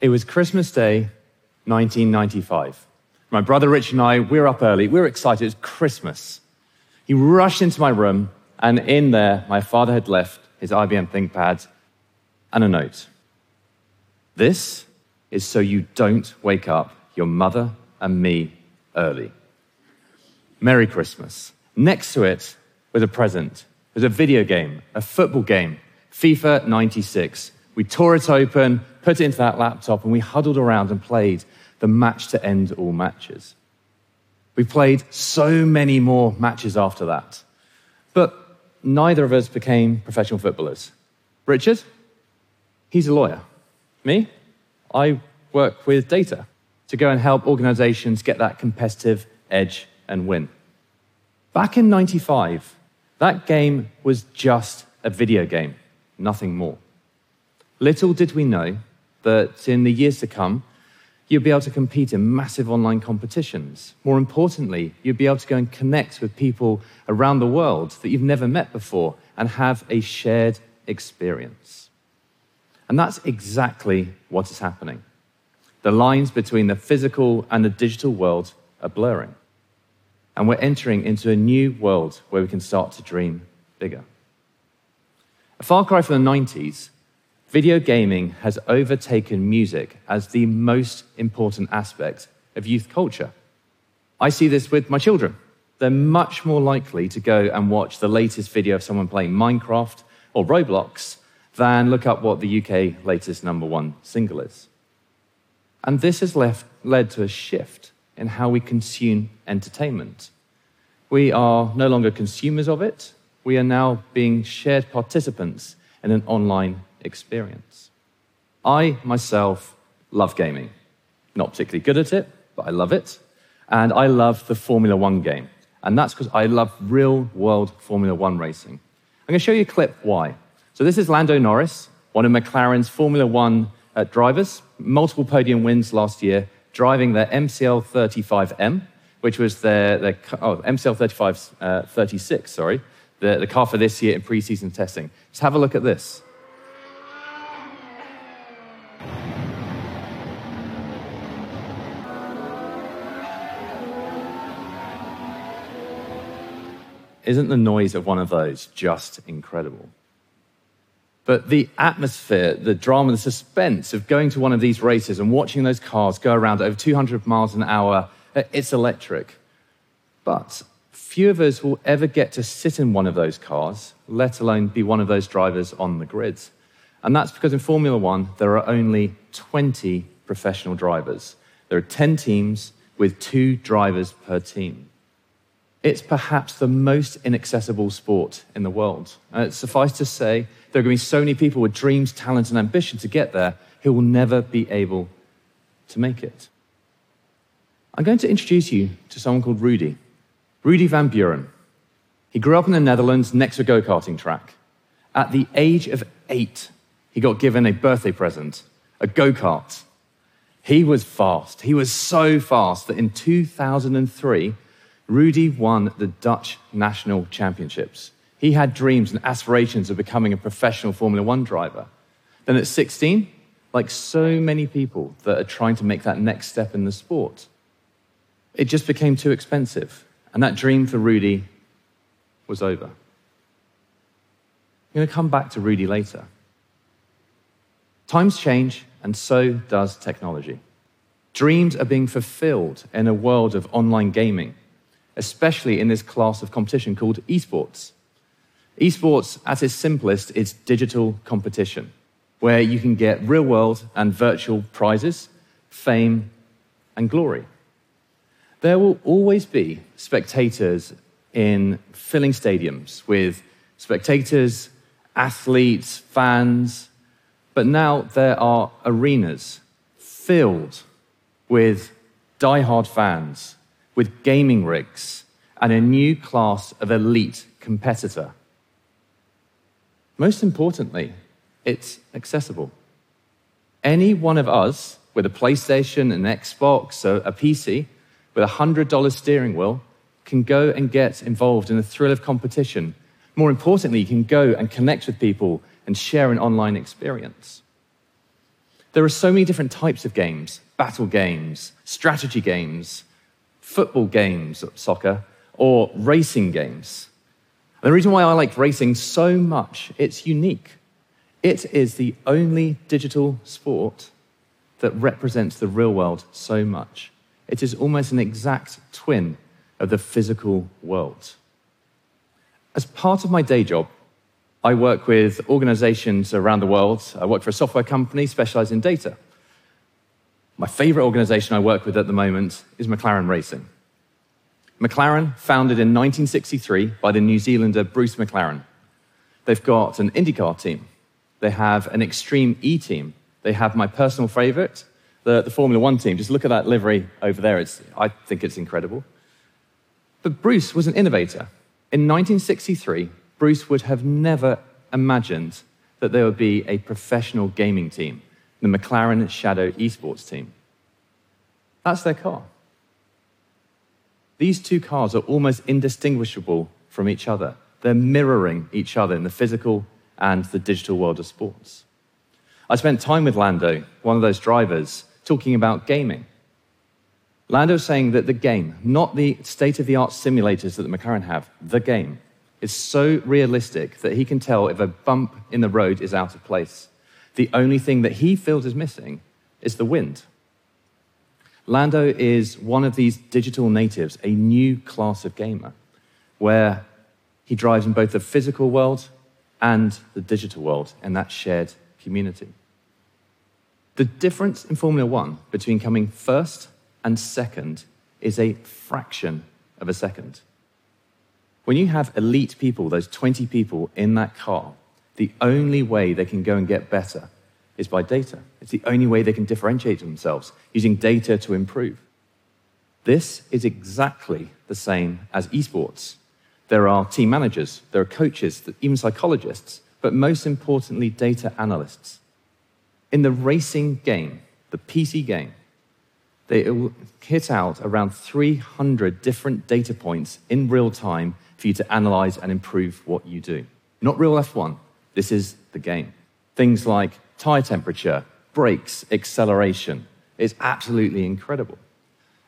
It was Christmas Day, 1995. My brother Rich and I, we were up early. We were excited. It was Christmas. He rushed into my room, and in there, my father had left his IBM ThinkPad and a note. This is so you don't wake up your mother and me early. Merry Christmas. Next to it was a present. It was a video game, a football game, FIFA 96. We tore it open, put it into that laptop, and we huddled around and played the match to end all matches. We played so many more matches after that. But neither of us became professional footballers. Richard, he's a lawyer. Me, I work with data to go and help organizations get that competitive edge and win. Back in 95, that game was just a video game, nothing more. Little did we know that in the years to come, you'd be able to compete in massive online competitions. More importantly, you'd be able to go and connect with people around the world that you've never met before and have a shared experience. And that's exactly what is happening. The lines between the physical and the digital world are blurring. And we're entering into a new world where we can start to dream bigger. A far cry from the 90s, video gaming has overtaken music as the most important aspect of youth culture. I see this with my children. They're much more likely to go and watch the latest video of someone playing Minecraft or Roblox than look up what the UK latest #1 single is. And this has led to a shift in how we consume entertainment. We are no longer consumers of it. We are now being shared participants in an online experience. I, myself, love gaming. Not particularly good at it, but I love it. And I love the Formula One game. And that's because I love real-world Formula One racing. I'm going to show you a clip why. So this is Lando Norris, one of McLaren's Formula One drivers, multiple podium wins last year, driving their MCL35M, which was their MCL36, the car for this year in pre-season testing. Just have a look at this. Isn't the noise of one of those just incredible? But the atmosphere, the drama, the suspense of going to one of these races and watching those cars go around over 200 miles an hour, it's electric. But few of us will ever get to sit in one of those cars, let alone be one of those drivers on the grid. And that's because in Formula One, there are only 20 professional drivers. There are 10 teams with 2 drivers per team. It's perhaps the most inaccessible sport in the world. And suffice to say, there are going to be so many people with dreams, talent, and ambition to get there who will never be able to make it. I'm going to introduce you to someone called Rudy. Rudy Van Buren. He grew up in the Netherlands next to a go-karting track. At the age of 8, he got given a birthday present, a go-kart. He was fast. He was so fast that in 2003, Rudy won the Dutch National Championships. He had dreams and aspirations of becoming a professional Formula One driver. Then at 16, like so many people that are trying to make that next step in the sport, it just became too expensive. And that dream for Rudy was over. I'm going to come back to Rudy later. Times change, and so does technology. Dreams are being fulfilled in a world of online gaming, especially in this class of competition called esports. Esports, at its simplest, is digital competition, where you can get real-world and virtual prizes, fame, and glory. There will always be spectators in filling stadiums with spectators, athletes, fans, but now there are arenas filled with die-hard fans, with gaming rigs, and a new class of elite competitor. Most importantly, it's accessible. Any one of us, with a PlayStation, an Xbox, a PC, with a $100 steering wheel, can go and get involved in the thrill of competition. More importantly, you can go and connect with people and share an online experience. There are so many different types of games, battle games, strategy games, football games, soccer, or racing games. And the reason why I like racing so much, it's unique. It is the only digital sport that represents the real world so much. It is almost an exact twin of the physical world. As part of my day job, I work with organizations around the world. I work for a software company specialized in data. My favorite organization I work with at the moment is McLaren Racing. McLaren, founded in 1963 by the New Zealander Bruce McLaren. They've got an IndyCar team. They have an Extreme E team. They have my personal favorite, the Formula One team. Just look at that livery over there. I think it's incredible. But Bruce was an innovator. In 1963, Bruce would have never imagined that there would be a professional gaming team, the McLaren Shadow eSports team. That's their car. These two cars are almost indistinguishable from each other. They're mirroring each other in the physical and the digital world of sports. I spent time with Lando, one of those drivers, talking about gaming. Lando's saying that the game, not the state-of-the-art simulators that the McLaren have, the game, is so realistic that he can tell if a bump in the road is out of place. The only thing that he feels is missing is the wind. Lando is one of these digital natives, a new class of gamer, where he drives in both the physical world and the digital world, and that shared community. The difference in Formula One between coming first and second is a fraction of a second. When you have elite people, those 20 people in that car, the only way they can go and get better is by data. It's the only way they can differentiate themselves, using data to improve. This is exactly the same as esports. There are team managers, there are coaches, even psychologists, but most importantly, data analysts. In the racing game, the PC game, they will hit out around 300 different data points in real time for you to analyze and improve what you do. Not real F1, this is the game. Things like tire temperature, brakes, acceleration. It's absolutely incredible.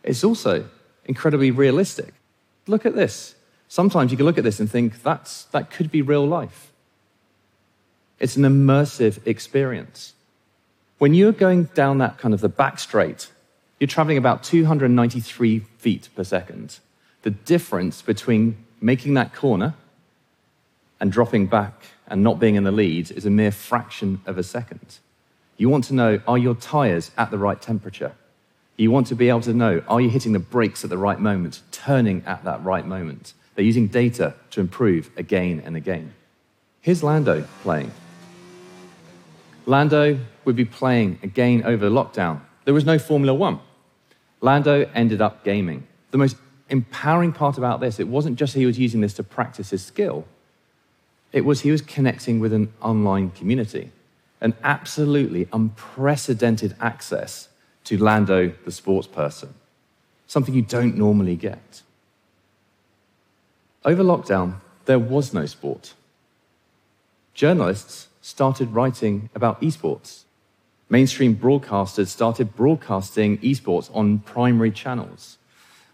It's also incredibly realistic. Look at this. Sometimes you can look at this and think, that could be real life. It's an immersive experience. When you're going down that kind of the back straight, you're traveling about 293 feet per second. The difference between making that corner and dropping back and not being in the lead is a mere fraction of a second. You want to know, are your tires at the right temperature? You want to be able to know, are you hitting the brakes at the right moment, turning at that right moment? They're using data to improve again and again. Here's Lando playing. Lando would be playing again over lockdown. There was no Formula One. Lando ended up gaming. The most empowering part about this, it wasn't just he was using this to practice his skill. It was he was connecting with an online community, an absolutely unprecedented access to Lando, the sports person, something you don't normally get. Over lockdown, there was no sport. Journalists started writing about esports. Mainstream broadcasters started broadcasting esports on primary channels.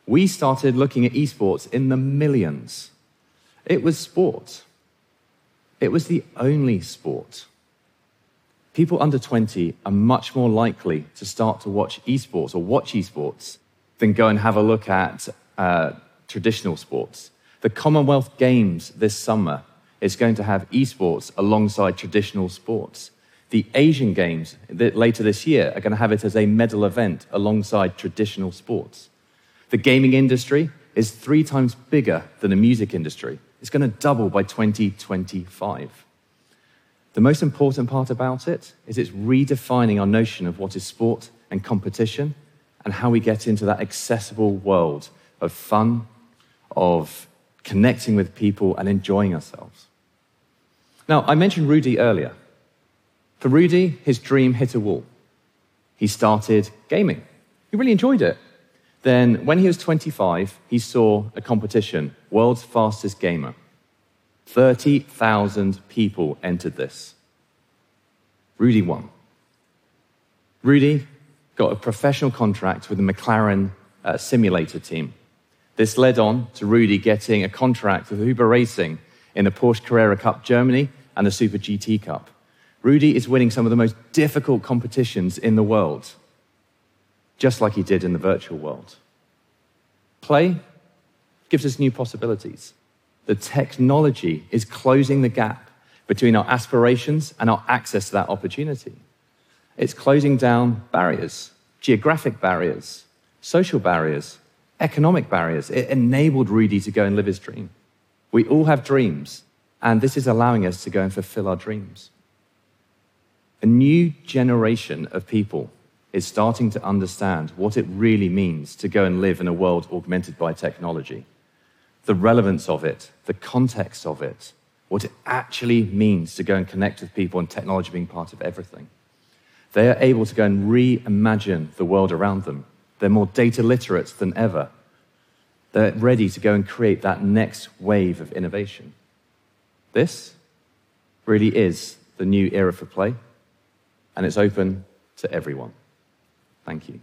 We started looking at esports in the millions. It was sport. It was the only sport. People under 20 are much more likely to start to watch esports or watch esports than go and have a look at traditional sports. The Commonwealth Games this summer is going to have esports alongside traditional sports. The Asian Games later this year are going to have it as a medal event alongside traditional sports. The gaming industry is 3 times bigger than the music industry. It's going to double by 2025. The most important part about it is it's redefining our notion of what is sport and competition and how we get into that accessible world of fun, of connecting with people and enjoying ourselves. Now, I mentioned Rudy earlier. For Rudy, his dream hit a wall. He started gaming. He really enjoyed it. Then, when he was 25, he saw a competition, World's Fastest Gamer. 30,000 people entered this. Rudy won. Rudy got a professional contract with the McLaren simulator team. This led on to Rudy getting a contract with Uber Racing in the Porsche Carrera Cup Germany and the Super GT Cup. Rudy is winning some of the most difficult competitions in the world, just like he did in the virtual world. Play gives us new possibilities. The technology is closing the gap between our aspirations and our access to that opportunity. It's closing down barriers, geographic barriers, social barriers, economic barriers. It enabled Rudy to go and live his dream. We all have dreams, and this is allowing us to go and fulfill our dreams. A new generation of people is starting to understand what it really means to go and live in a world augmented by technology. The relevance of it, the context of it, what it actually means to go and connect with people and technology being part of everything. They are able to go and reimagine the world around them. They're more data literate than ever. They're ready to go and create that next wave of innovation. This really is the new era for play, and it's open to everyone. Thank you.